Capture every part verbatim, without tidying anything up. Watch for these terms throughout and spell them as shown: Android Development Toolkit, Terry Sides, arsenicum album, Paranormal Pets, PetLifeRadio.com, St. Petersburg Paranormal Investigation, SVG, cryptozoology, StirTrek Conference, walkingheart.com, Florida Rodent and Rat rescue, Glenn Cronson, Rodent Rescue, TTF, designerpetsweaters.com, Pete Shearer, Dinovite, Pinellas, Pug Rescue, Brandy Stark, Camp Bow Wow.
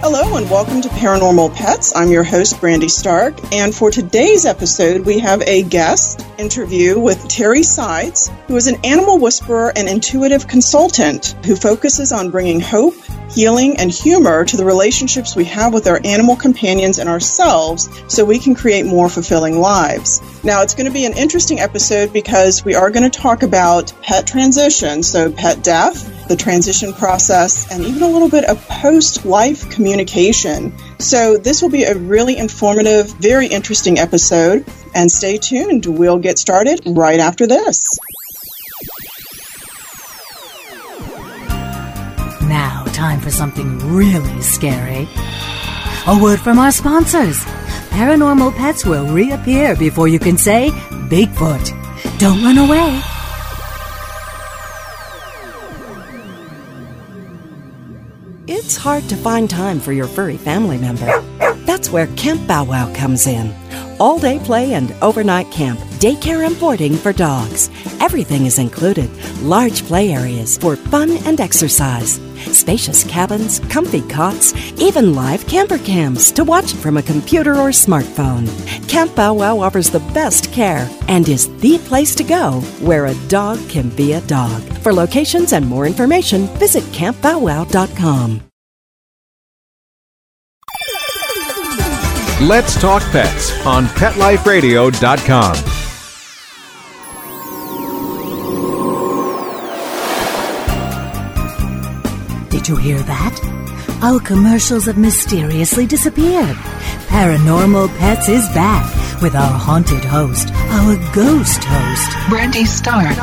Hello and welcome to Paranormal Pets. I'm your host, Brandy Stark, and for today's episode, we have a guest interview with Terry Sides, who is an animal whisperer and intuitive consultant who focuses on bringing hope, healing, and humor to the relationships we have with our animal companions and ourselves so we can create more fulfilling lives. Now, it's going to be an interesting episode because we are going to talk about pet transition, so pet death, the transition process, and even a little bit of post-life communication. So this will be a really informative, very interesting episode, and stay tuned. We'll get started right after this. Now, time for something really scary. A word from our sponsors. Paranormal Pets will reappear before you can say Bigfoot. Don't run away. It's hard to find time for your furry family member. That's where Camp Bow Wow comes in. All-day play and overnight camp, daycare and boarding for dogs. Everything is included. Large play areas for fun and exercise. Spacious cabins, comfy cots, even live camper cams to watch from a computer or smartphone. Camp Bow Wow offers the best care and is the place to go where a dog can be a dog. For locations and more information, visit camp bow wow dot com. Let's Talk Pets on pet life radio dot com. Did you hear that? Our commercials have mysteriously disappeared. Paranormal Pets is back with our haunted host, our ghost host, Brandy Stark.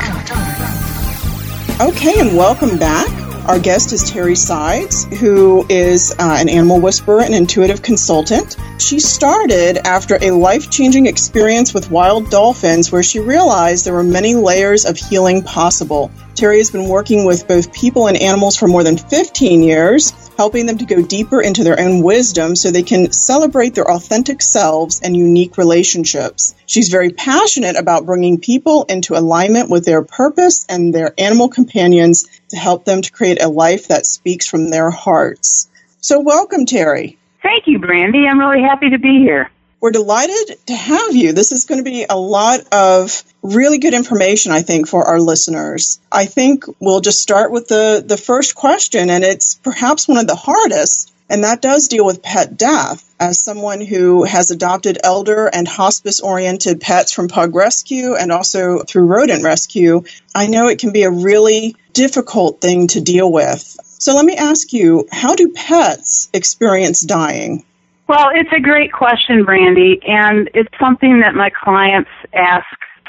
Okay, and welcome back. Our guest is Terry Sides, who is uh, an animal whisperer and intuitive consultant. She started after a life-changing experience with wild dolphins where she realized there were many layers of healing possible. Terry has been working with both people and animals for more than fifteen years, helping them to go deeper into their own wisdom so they can celebrate their authentic selves and unique relationships. She's very passionate about bringing people into alignment with their purpose and their animal companions to help them to create a life that speaks from their hearts. So welcome, Terry. Thank you, Brandy. I'm really happy to be here. We're delighted to have you. This is going to be a lot of really good information, I think, for our listeners. I think we'll just start with the, the first question, and it's perhaps one of the hardest, and that does deal with pet death. As someone who has adopted elder and hospice-oriented pets from Pug Rescue and also through Rodent Rescue, I know it can be a really difficult thing to deal with. So let me ask you, how do pets experience dying? Well, it's a great question, Brandy, and it's something that my clients ask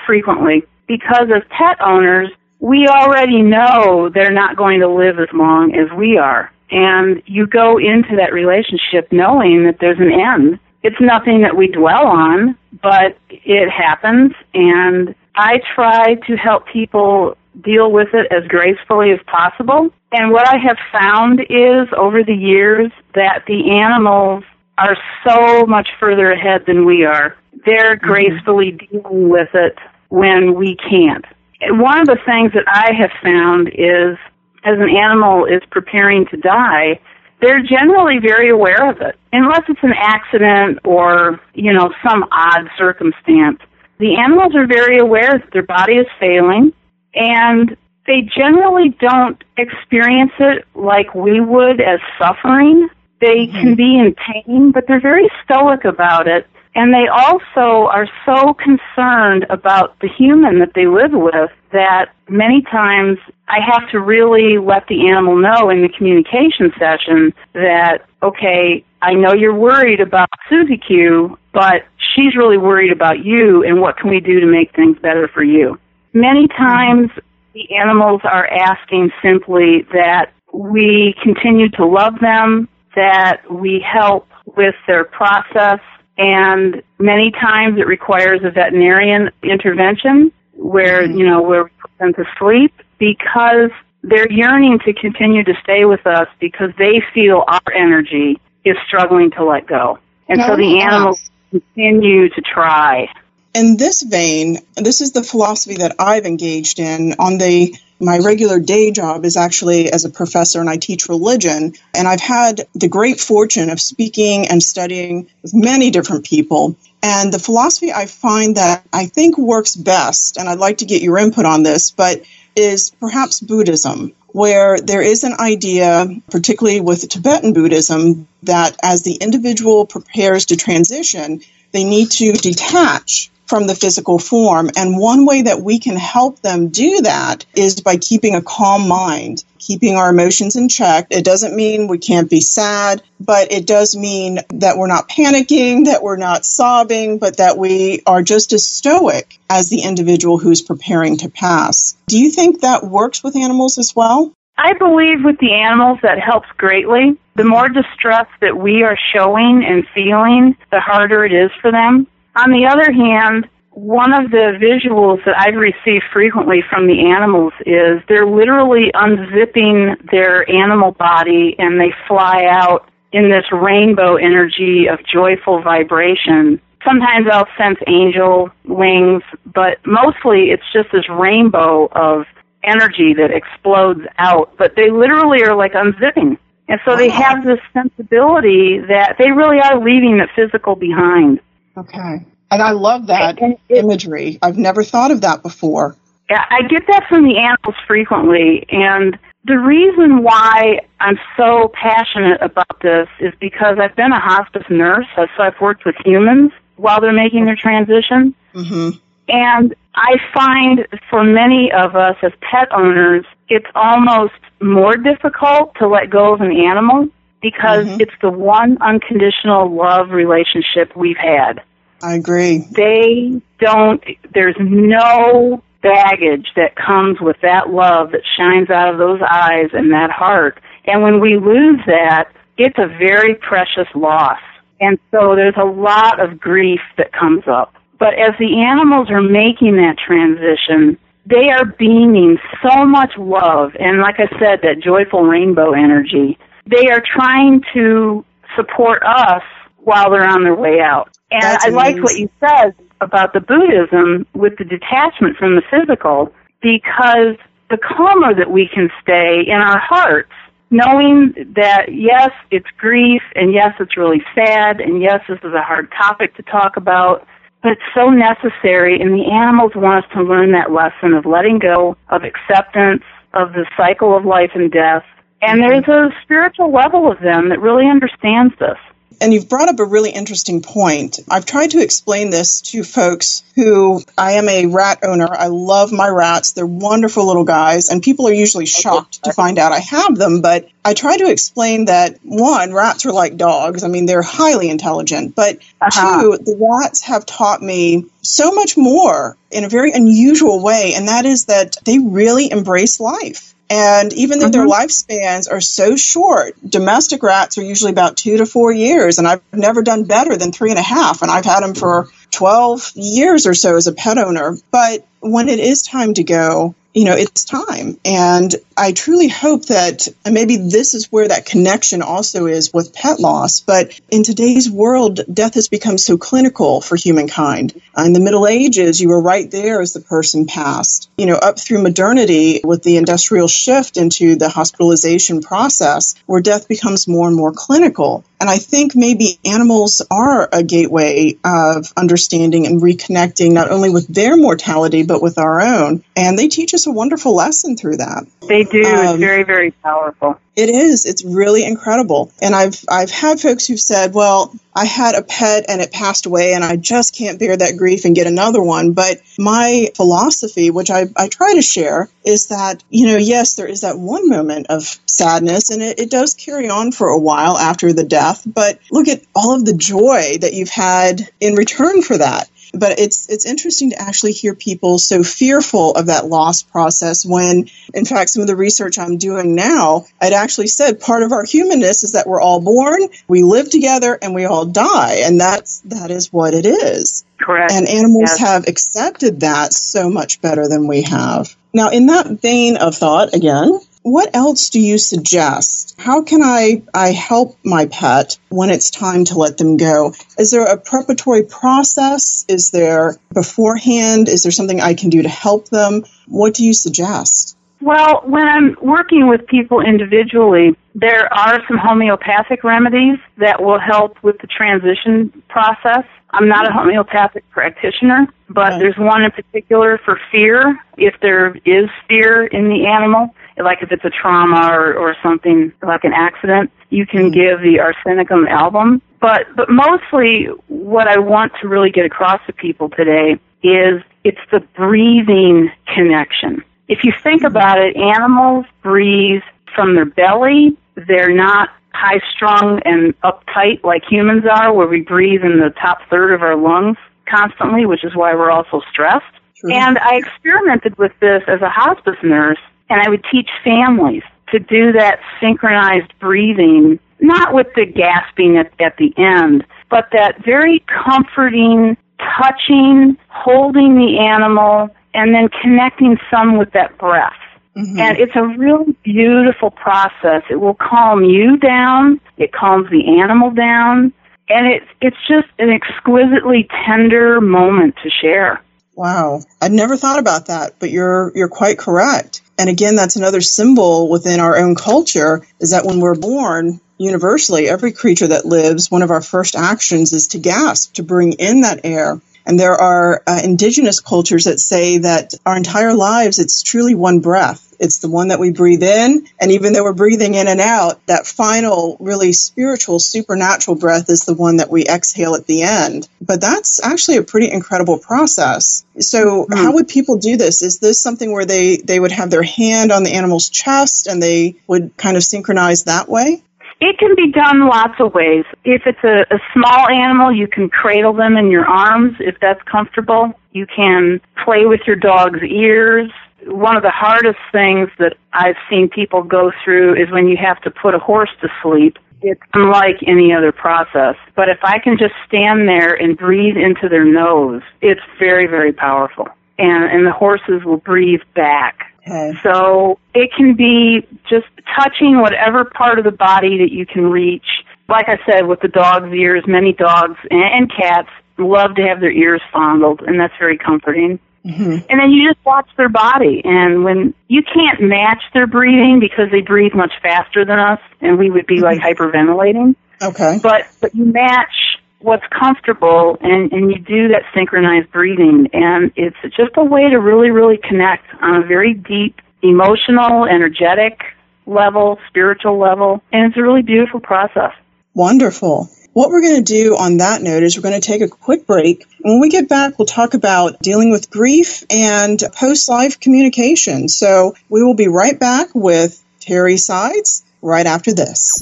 frequently. Because as pet owners, we already know they're not going to live as long as we are. And you go into that relationship knowing that there's an end. It's nothing that we dwell on, but it happens, and I try to help people deal with it as gracefully as possible. And what I have found is, over the years, that the animals are so much further ahead than we are. They're mm-hmm. gracefully dealing with it when we can't. And one of the things that I have found is as an animal is preparing to die, they're generally very aware of it. Unless it's an accident or, you know, some odd circumstance, the animals are very aware that their body is failing, and they generally don't experience it like we would as suffering. They mm-hmm. can be in pain, but they're very stoic about it, and they also are so concerned about the human that they live with that many times I have to really let the animal know in the communication session that, okay, I know you're worried about Susie Q, but she's really worried about you, and what can we do to make things better for you? Many times the animals are asking simply that we continue to love them, that we help with their process, and many times it requires a veterinarian intervention where, you know, where we put them to sleep because they're yearning to continue to stay with us because they feel our energy is struggling to let go. And so the animals continue to try. In this vein, this is the philosophy that I've engaged in on the my regular day job is actually as a professor, and I teach religion. And I've had the great fortune of speaking and studying with many different people. And the philosophy I find that I think works best, and I'd like to get your input on this, but is perhaps Buddhism, where there is an idea, particularly with Tibetan Buddhism, that as the individual prepares to transition, they need to detach from the physical form. And one way that we can help them do that is by keeping a calm mind, keeping our emotions in check. It doesn't mean we can't be sad, but it does mean that we're not panicking, that we're not sobbing, but that we are just as stoic as the individual who's preparing to pass. Do you think that works with animals as well? I believe with the animals that helps greatly. The more distress that we are showing and feeling, the harder it is for them. On the other hand, one of the visuals that I've received frequently from the animals is they're literally unzipping their animal body and they fly out in this rainbow energy of joyful vibration. Sometimes I'll sense angel wings, but mostly it's just this rainbow of energy that explodes out. But they literally are like unzipping. And so they have this sensibility that they really are leaving the physical behind. Okay. And I love that it, imagery. I've never thought of that before. Yeah, I get that from the animals frequently. And the reason why I'm so passionate about this is because I've been a hospice nurse, so I've worked with humans while they're making their transition. Mm-hmm. And I find for many of us as pet owners, it's almost more difficult to let go of an animal because mm-hmm. it's the one unconditional love relationship we've had. I agree. They don't, there's no baggage that comes with that love that shines out of those eyes and that heart. And when we lose that, it's a very precious loss. And so there's a lot of grief that comes up. But as the animals are making that transition, they are beaming so much love. And like I said, that joyful rainbow energy. They are trying to support us while they're on their way out. And That's I like what you said about the Buddhism with the detachment from the physical, because the calmer that we can stay in our hearts, knowing that, yes, it's grief, and yes, it's really sad, and yes, this is a hard topic to talk about, but it's so necessary, and the animals want us to learn that lesson of letting go, of acceptance, of the cycle of life and death. And there's a spiritual level of them that really understands this. And you've brought up a really interesting point. I've tried to explain this to folks who, I am a rat owner. I love my rats. They're wonderful little guys. And people are usually shocked to find out I have them. But I try to explain that, one, rats are like dogs. I mean, they're highly intelligent. But uh-huh. two, the rats have taught me so much more in a very unusual way. And that is that they really embrace life. And even though mm-hmm. their lifespans are so short, domestic rats are usually about two to four years. And I've never done better than three and a half. And I've had them for twelve years or so as a pet owner. But when it is time to go, you know, it's time. And I truly hope that maybe this is where that connection also is with pet loss. But in today's world, death has become so clinical for humankind. In the Middle Ages, you were right there as the person passed. You know, up through modernity, with the industrial shift into the hospitalization process, where death becomes more and more clinical. And I think maybe animals are a gateway of understanding and reconnecting not only with their mortality, but with our own. And they teach us a wonderful lesson through that. They do. Um, it's very, very powerful. It is. It's really incredible. And I've I've had folks who've said, well, I had a pet and it passed away and I just can't bear that grief and get another one. But my philosophy, which I, I try to share, is that, you know, yes, there is that one moment of sadness and it, it does carry on for a while after the death. But look at all of the joy that you've had in return for that. But it's it's interesting to actually hear people so fearful of that loss process when, in fact, some of the research I'm doing now, I'd actually said part of our humanness is that we're all born, we live together, and we all die. And that's, that is what it is. Correct. And animals yes. have accepted that so much better than we have. Now, in that vein of thought, again, what else do you suggest? How can I, I help my pet when it's time to let them go? Is there a preparatory process? Is there beforehand? Is there something I can do to help them? What do you suggest? Well, when I'm working with people individually, there are some homeopathic remedies that will help with the transition process. I'm not a homeopathic practitioner, but okay. there's one in particular for fear, if there is fear in the animal. Like if it's a trauma or, or something like an accident, you can give the arsenicum album. But but mostly what I want to really get across to people today is it's the breathing connection. If you think about it, animals breathe from their belly. They're not high-strung and uptight like humans are, where we breathe in the top third of our lungs constantly, which is why we're also stressed. True. And I experimented with this as a hospice nurse. And I would teach families to do that synchronized breathing, not with the gasping at, at the end, but that very comforting, touching, holding the animal, and then connecting some with that breath. Mm-hmm. And it's a really beautiful process. It will calm you down. It calms the animal down. And it's it's just an exquisitely tender moment to share. Wow. I'd never thought about that, but you're you're quite correct. And again, that's another symbol within our own culture, is that when we're born, universally, every creature that lives, one of our first actions is to gasp, to bring in that air. And there are uh, indigenous cultures that say that our entire lives, it's truly one breath. It's the one that we breathe in. And even though we're breathing in and out, that final, really spiritual, supernatural breath is the one that we exhale at the end. But that's actually a pretty incredible process. So mm-hmm. how would people do this? Is this something where they, they would have their hand on the animal's chest and they would kind of synchronize that way? It can be done lots of ways. If it's a, a small animal, you can cradle them in your arms if that's comfortable. You can play with your dog's ears. One of the hardest things that I've seen people go through is when you have to put a horse to sleep. It's unlike any other process. But if I can just stand there and breathe into their nose, it's very, very powerful. And, and the horses will breathe back. Okay. So it can be just touching whatever part of the body that you can reach. Like I said, with the dog's ears, many dogs and cats love to have their ears fondled, and that's very comforting. Mm-hmm. And then you just watch their body. And when you can't match their breathing because they breathe much faster than us, and we would be mm-hmm. like hyperventilating. Okay. But but you match what's comfortable, and, and you do that synchronized breathing. And it's just a way to really, really connect on a very deep, emotional, energetic level, spiritual level. And it's a really beautiful process. Wonderful. What we're going to do on that note is we're going to take a quick break. When we get back, we'll talk about dealing with grief and post-life communication. So we will be right back with Terry Sides right after this.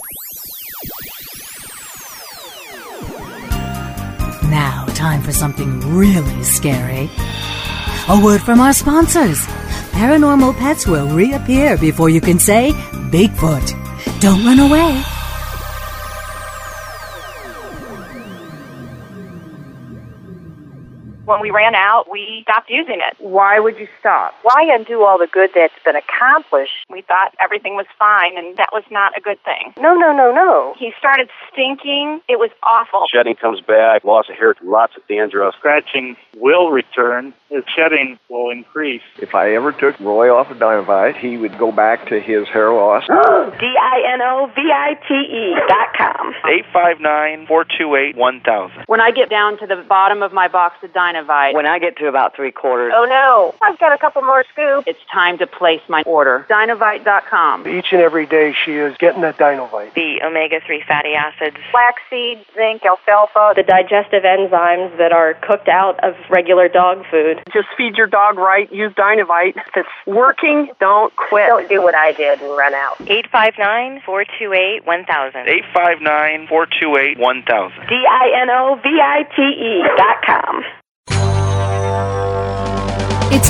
Now, time for something really scary. A word from our sponsors. Paranormal Pets will reappear before you can say Bigfoot. Don't run away. when we ran out, we stopped using it. Why would you stop? Why undo all the good that's been accomplished? We thought everything was fine, and that was not a good thing. No, no, no, no. He started stinking. It was awful. Shedding comes back, loss of hair, lots of dandruff. Scratching will return. The shedding will increase. If I ever took Roy off of Dinovite, he would go back to his hair loss. D I N O V I T E dot com. eight five nine, four two eight, one thousand. When I get down to the bottom of my box of Dinovite, when I get to about three quarters, oh no, I've got a couple more scoops. It's time to place my order. Dinovite dot com. Each and every day she is getting that Dinovite. The omega three fatty acids, flaxseed, zinc, alfalfa, the digestive enzymes that are cooked out of regular dog food. Just feed your dog right. Use Dinovite. If it's working, don't quit. Don't do what I did and run out. eight five nine, four two eight, one thousand. eight five nine, four two eight, one thousand. D I N O V I T E dot com. It's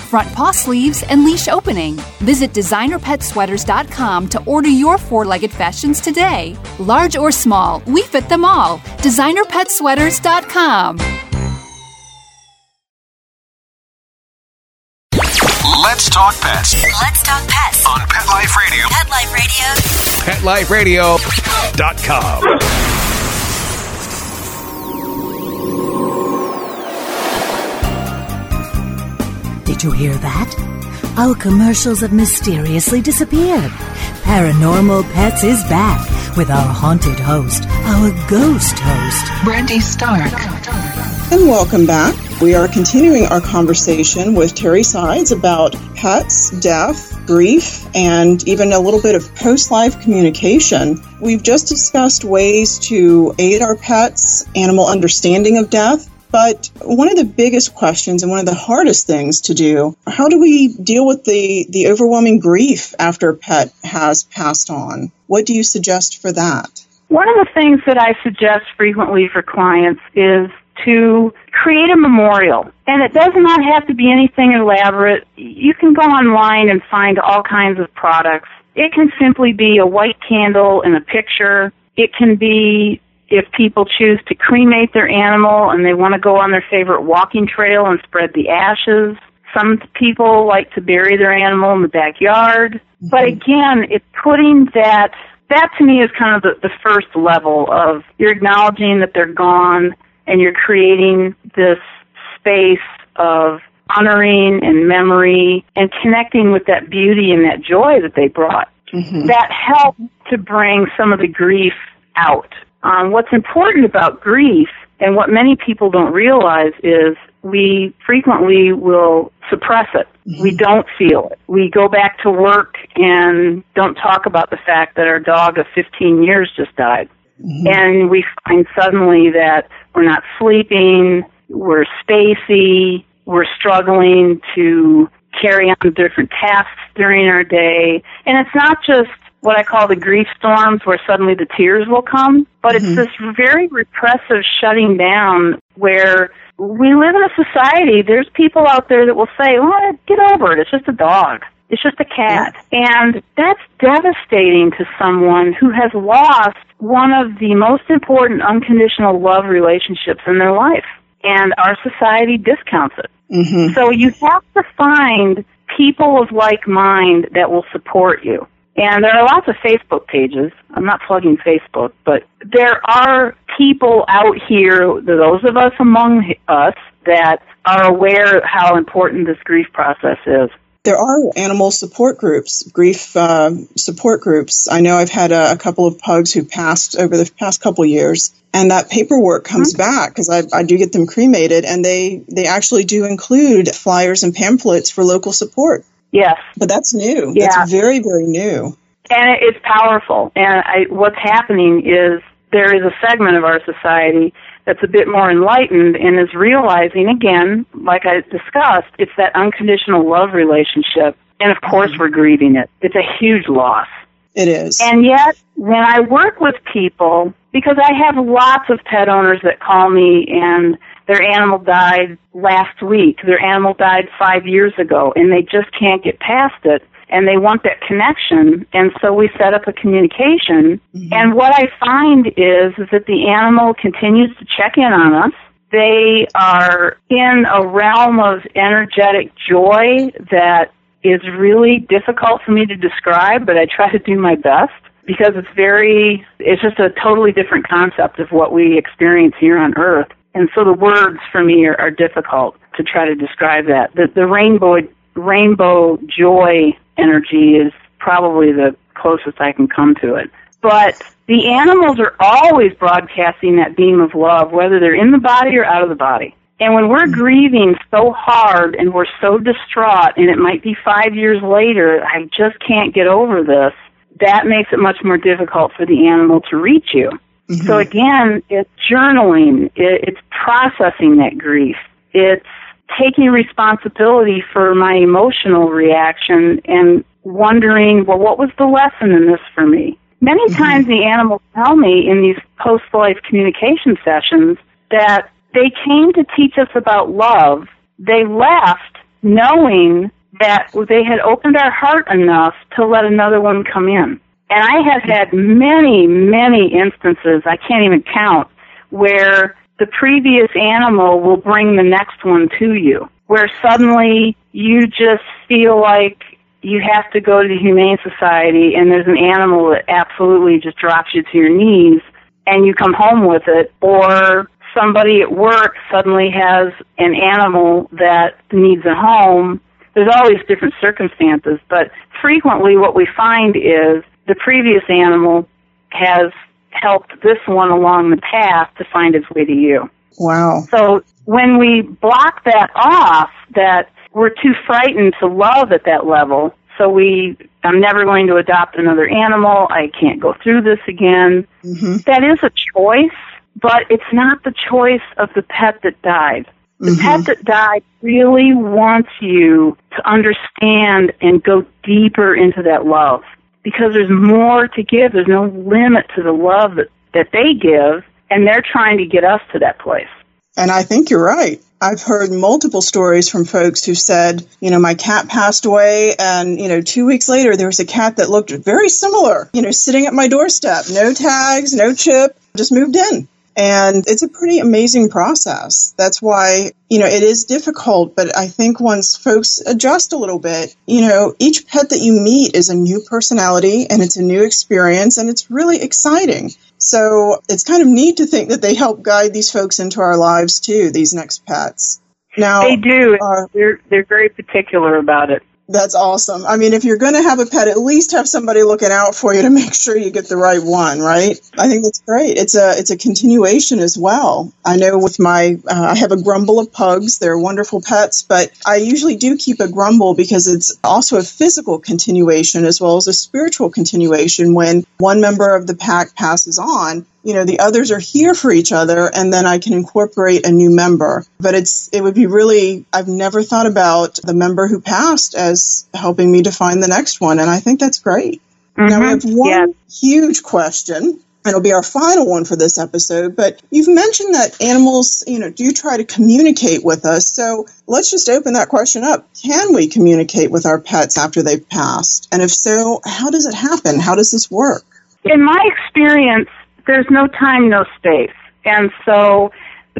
front paw sleeves, and leash opening. Visit designer pet sweaters dot com to order your four-legged fashions today. Large or small, we fit them all. designer pet sweaters dot com. Let's talk pets. Let's talk pets. On Pet Life Radio. Pet Life Radio. pet life radio dot com. Did you hear that? Our commercials have mysteriously disappeared. Paranormal Pets is back with our haunted host, our ghost host, Brandy Stark. And welcome back. We are continuing our conversation with Terry Sides about pets, death, grief, and even a little bit of post-life communication. We've just discussed ways to aid our pets' animal understanding of death. But one of the biggest questions and one of the hardest things to do, how do we deal with the, the overwhelming grief after a pet has passed on? What do you suggest for that? One of the things that I suggest frequently for clients is to create a memorial. And it does not have to be anything elaborate. You can go online and find all kinds of products. It can simply be a white candle and a picture. It can be, if people choose to cremate their animal and they want to go on their favorite walking trail and spread the ashes. Some people like to bury their animal in the backyard. Mm-hmm. But again, it's putting that, that to me is kind of the, the first level of you're acknowledging that they're gone and you're creating this space of honoring and memory and connecting with that beauty and that joy that they brought. Mm-hmm. That helps to bring some of the grief out. Um, what's important about grief, and what many people don't realize, is we frequently will suppress it. Mm-hmm. We don't feel it. We go back to work and don't talk about the fact that our dog of fifteen years just died. Mm-hmm. And we find suddenly that we're not sleeping, we're spacey, we're struggling to carry on different tasks during our day. And it's not just what I call the grief storms where suddenly the tears will come, but mm-hmm. it's this very repressive shutting down where we live in a society, there's people out there that will say, well, get over it, it's just a dog, it's just a cat. Yeah. And that's devastating to someone who has lost one of the most important unconditional love relationships in their life, and our society discounts it. Mm-hmm. So you have to find people of like mind that will support you. And there are lots of Facebook pages. I'm not plugging Facebook, but there are people out here, those of us among us, that are aware how important this grief process is. There are animal support groups, grief uh, support groups. I know I've had a, a couple of pugs who passed over the past couple of years, and that paperwork comes mm-hmm. back because I, I do get them cremated, and they, they actually do include flyers and pamphlets for local support. Yes. But that's new. Yeah. That's very, very new. And it's powerful. And I, what's happening is there is a segment of our society that's a bit more enlightened and is realizing, again, like I discussed, it's that unconditional love relationship. And, of course, mm-hmm. we're grieving it. It's a huge loss. It is. And yet, when I work with people, because I have lots of pet owners that call me and their animal died last week, their animal died five years ago, and they just can't get past it, and they want that connection, and so we set up a communication. Mm-hmm. And what I find is, is that the animal continues to check in on us. They are in a realm of energetic joy that is really difficult for me to describe, but I try to do my best, because it's very, it's just a totally different concept of what we experience here on Earth. And so the words for me are, are difficult to try to describe that. The, the rainbow, rainbow joy energy is probably the closest I can come to it. But the animals are always broadcasting that beam of love, whether they're in the body or out of the body. And when we're grieving so hard and we're so distraught, and it might be five years later, I just can't get over this, that makes it much more difficult for the animal to reach you. Mm-hmm. So again, it's journaling, it's processing that grief, it's taking responsibility for my emotional reaction and wondering, well, what was the lesson in this for me? Many mm-hmm. times the animals tell me in these post-life communication sessions that they came to teach us about love. They left knowing that they had opened our heart enough to let another one come in. And I have had many, many instances, I can't even count, where the previous animal will bring the next one to you, where suddenly you just feel like you have to go to the Humane Society and there's an animal that absolutely just drops you to your knees and you come home with it, or somebody at work suddenly has an animal that needs a home. There's always different circumstances, but frequently what we find is the previous animal has helped this one along the path to find its way to you. Wow. So when we block that off, that we're too frightened to love at that level, so we, I'm never going to adopt another animal, I can't go through this again. Mm-hmm. That is a choice, but it's not the choice of the pet that died. The mm-hmm. pet that died really wants you to understand and go deeper into that love, because there's more to give. There's no limit to the love that, that they give, and they're trying to get us to that place. And I think you're right. I've heard multiple stories from folks who said, you know, my cat passed away, and, you know, two weeks later there was a cat that looked very similar, you know, sitting at my doorstep, no tags, no chip, just moved in. And it's a pretty amazing process. That's why, you know, it is difficult, but I think once folks adjust a little bit, you know, each pet that you meet is a new personality and it's a new experience and it's really exciting. So it's kind of neat to think that they help guide these folks into our lives too, these next pets. Now, they do. Uh, they're, they're very particular about it. That's awesome. I mean, if you're going to have a pet, at least have somebody looking out for you to make sure you get the right one, right? I think that's great. It's a it's a continuation as well. I know with my, uh, I have a grumble of pugs. They're wonderful pets, but I usually do keep a grumble because it's also a physical continuation as well as a spiritual continuation. When one member of the pack passes on, you know, the others are here for each other, and then I can incorporate a new member. But it's it would be really, I've never thought about the member who passed as helping me to find the next one, and I think that's great. Mm-hmm. Now, we have one yeah. huge question, and it'll be our final one for this episode, but you've mentioned that animals, you know, do try to communicate with us, so let's just open that question up. Can we communicate with our pets after they've passed? And if so, how does it happen? How does this work? In my experience, there's no time, no space. And so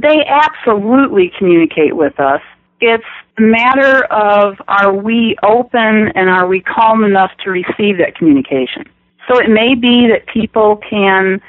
they absolutely communicate with us. It's a matter of, are we open and are we calm enough to receive that communication? So it may be that people can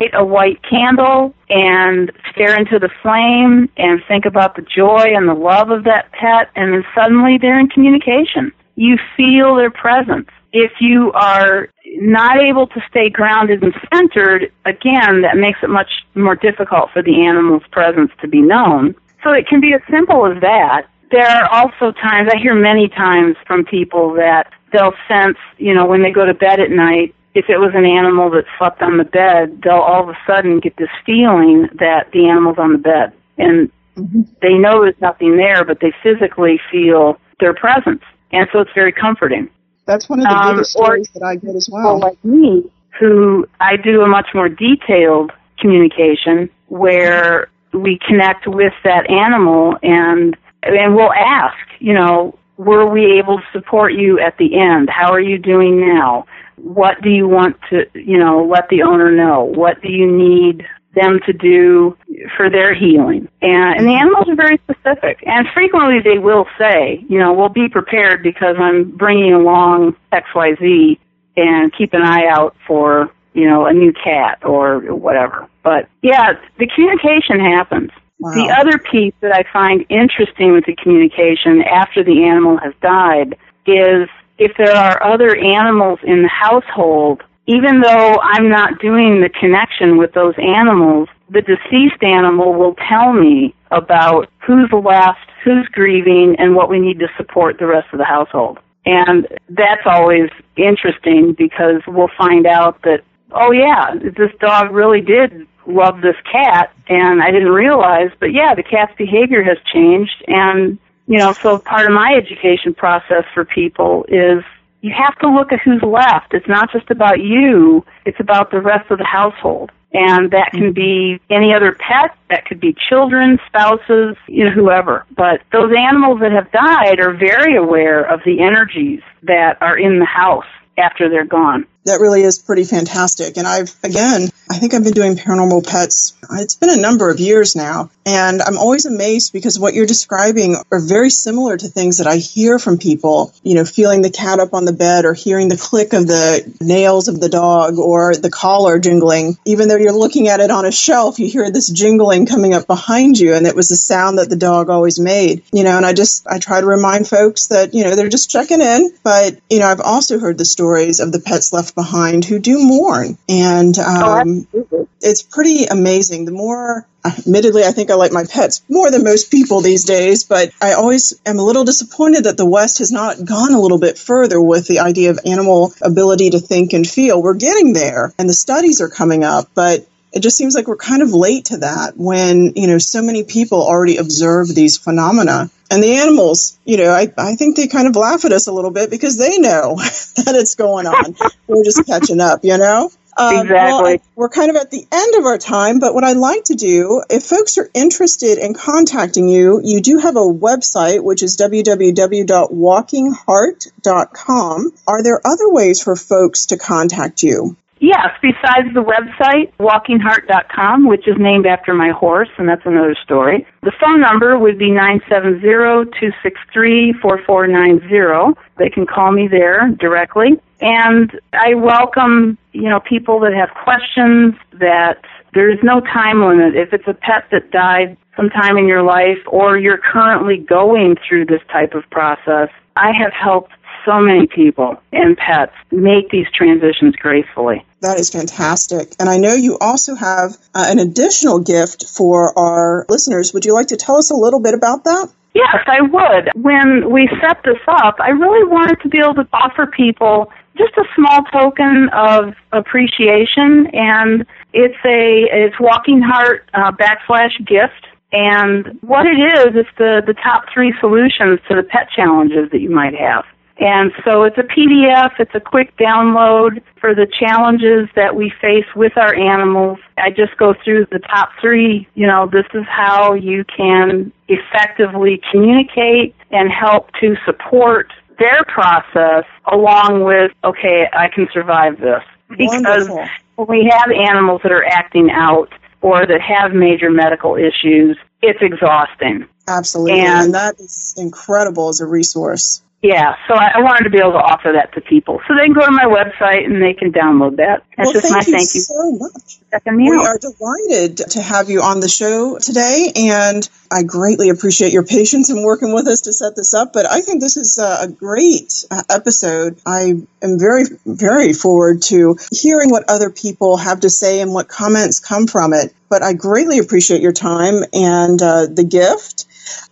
light a white candle and stare into the flame and think about the joy and the love of that pet, and then suddenly they're in communication. You feel their presence. If you are not able to stay grounded and centered, again, that makes it much more difficult for the animal's presence to be known. So it can be as simple as that. There are also times, I hear many times from people that they'll sense, you know, when they go to bed at night, if it was an animal that slept on the bed, they'll all of a sudden get this feeling that the animal's on the bed. And mm-hmm. they know there's nothing there, but they physically feel their presence. And so it's very comforting. That's one of the biggest um, or, stories that I get as well. Or like me, who I do a much more detailed communication where we connect with that animal and and we'll ask, you know, were we able to support you at the end? How are you doing now? What do you want to, you know, let the owner know? What do you need them to do for their healing? And, and the animals are very specific. And frequently they will say, you know, we'll be prepared because I'm bringing along X Y Z and keep an eye out for, you know, a new cat or whatever. But, yeah, the communication happens. Wow. The other piece that I find interesting with the communication after the animal has died is if there are other animals in the household, even though I'm not doing the connection with those animals, the deceased animal will tell me about who's left, who's grieving, and what we need to support the rest of the household. And that's always interesting because we'll find out that, oh, yeah, this dog really did love this cat, and I didn't realize, but, yeah, the cat's behavior has changed. And, you know, so part of my education process for people is you have to look at who's left. It's not just about you. It's about the rest of the household. And that can be any other pet. That could be children, spouses, you know, whoever. But those animals that have died are very aware of the energies that are in the house after they're gone. That really is pretty fantastic. And I've, again, I think I've been doing Paranormal Pets. It's been a number of years now. And I'm always amazed because what you're describing are very similar to things that I hear from people, you know, feeling the cat up on the bed or hearing the click of the nails of the dog or the collar jingling. Even though you're looking at it on a shelf, you hear this jingling coming up behind you. And it was the sound that the dog always made, you know, and I just, I try to remind folks that, you know, they're just checking in. But, you know, I've also heard the stories of the pets left behind who do mourn. And um, oh, it's pretty amazing. The more, admittedly, I think I like my pets more than most people these days, but I always am a little disappointed that the West has not gone a little bit further with the idea of animal ability to think and feel. We're getting there, and the studies are coming up, but it just seems like we're kind of late to that when, you know, so many people already observe these phenomena. And the animals, you know, I, I think they kind of laugh at us a little bit because they know that it's going on. We're just catching up, you know? Um, exactly. Well, we're kind of at the end of our time, but what I'd like to do, if folks are interested in contacting you, you do have a website, which is w w w dot walking heart dot com. Are there other ways for folks to contact you? Yes, besides the website, walking heart dot com, which is named after my horse, and that's another story. The phone number would be nine seven zero, two six three, four four nine zero. They can call me there directly. And I welcome, you know, people that have questions, that there is no time limit. If it's a pet that died sometime in your life or you're currently going through this type of process, I have helped so many people and pets make these transitions gracefully. That is fantastic. And I know you also have uh, an additional gift for our listeners. Would you like to tell us a little bit about that? Yes, I would. When we set this up, I really wanted to be able to offer people just a small token of appreciation. And it's a it's Walking Heart uh, backslash gift. And what it is, it's the, the top three solutions to the pet challenges that you might have. And so it's a P D F, it's a quick download for the challenges that we face with our animals. I just go through the top three, you know, this is how you can effectively communicate and help to support their process along with, okay, I can survive this. Because wonderful. When we have animals that are acting out or that have major medical issues, it's exhausting. Absolutely, and, and that is incredible as a resource. Yeah, so I wanted to be able to offer that to people. So they can go to my website and they can download that. That's well, just thank my you thank you so much. We out. Are delighted to have you on the show today, and I greatly appreciate your patience in working with us to set this up, but I think this is a great episode. I am very, very forward to hearing what other people have to say and what comments come from it, but I greatly appreciate your time and uh, the gift.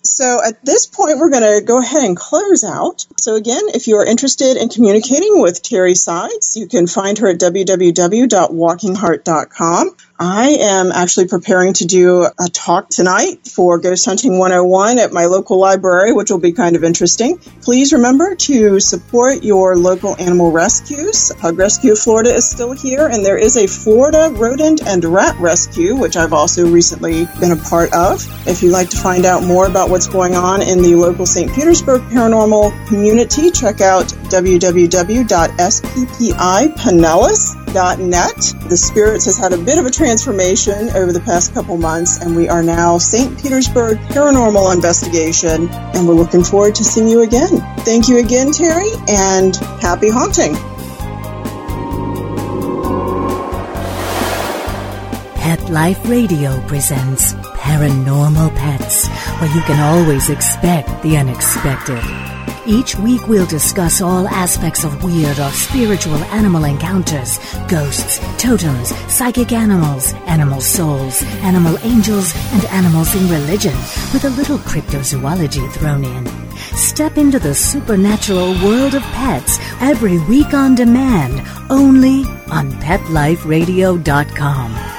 So at this point, we're going to go ahead and close out. So again, if you are interested in communicating with Terry Sides, you can find her at w w w dot walking heart dot com. I am actually preparing to do a talk tonight for Ghost Hunting one oh one at my local library, which will be kind of interesting. Please remember to support your local animal rescues. Pug Rescue Florida is still here, and there is a Florida Rodent and Rat rescue, which I've also recently been a part of. If you'd like to find out more about what's going on in the local Saint Petersburg paranormal community, check out w w w dot s p p i pinellas dot net. The Spirits has had a bit of a transformation over the past couple months, and we are now Saint Petersburg Paranormal Investigation, and we're looking forward to seeing you again. Thank you again, Terry, and happy haunting. Pet Life Radio presents Paranormal Pets, where you can always expect the unexpected. Each week we'll discuss all aspects of weird or spiritual animal encounters, ghosts, totems, psychic animals, animal souls, animal angels, and animals in religion, with a little cryptozoology thrown in. Step into the supernatural world of pets every week on demand, only on pet life radio dot com.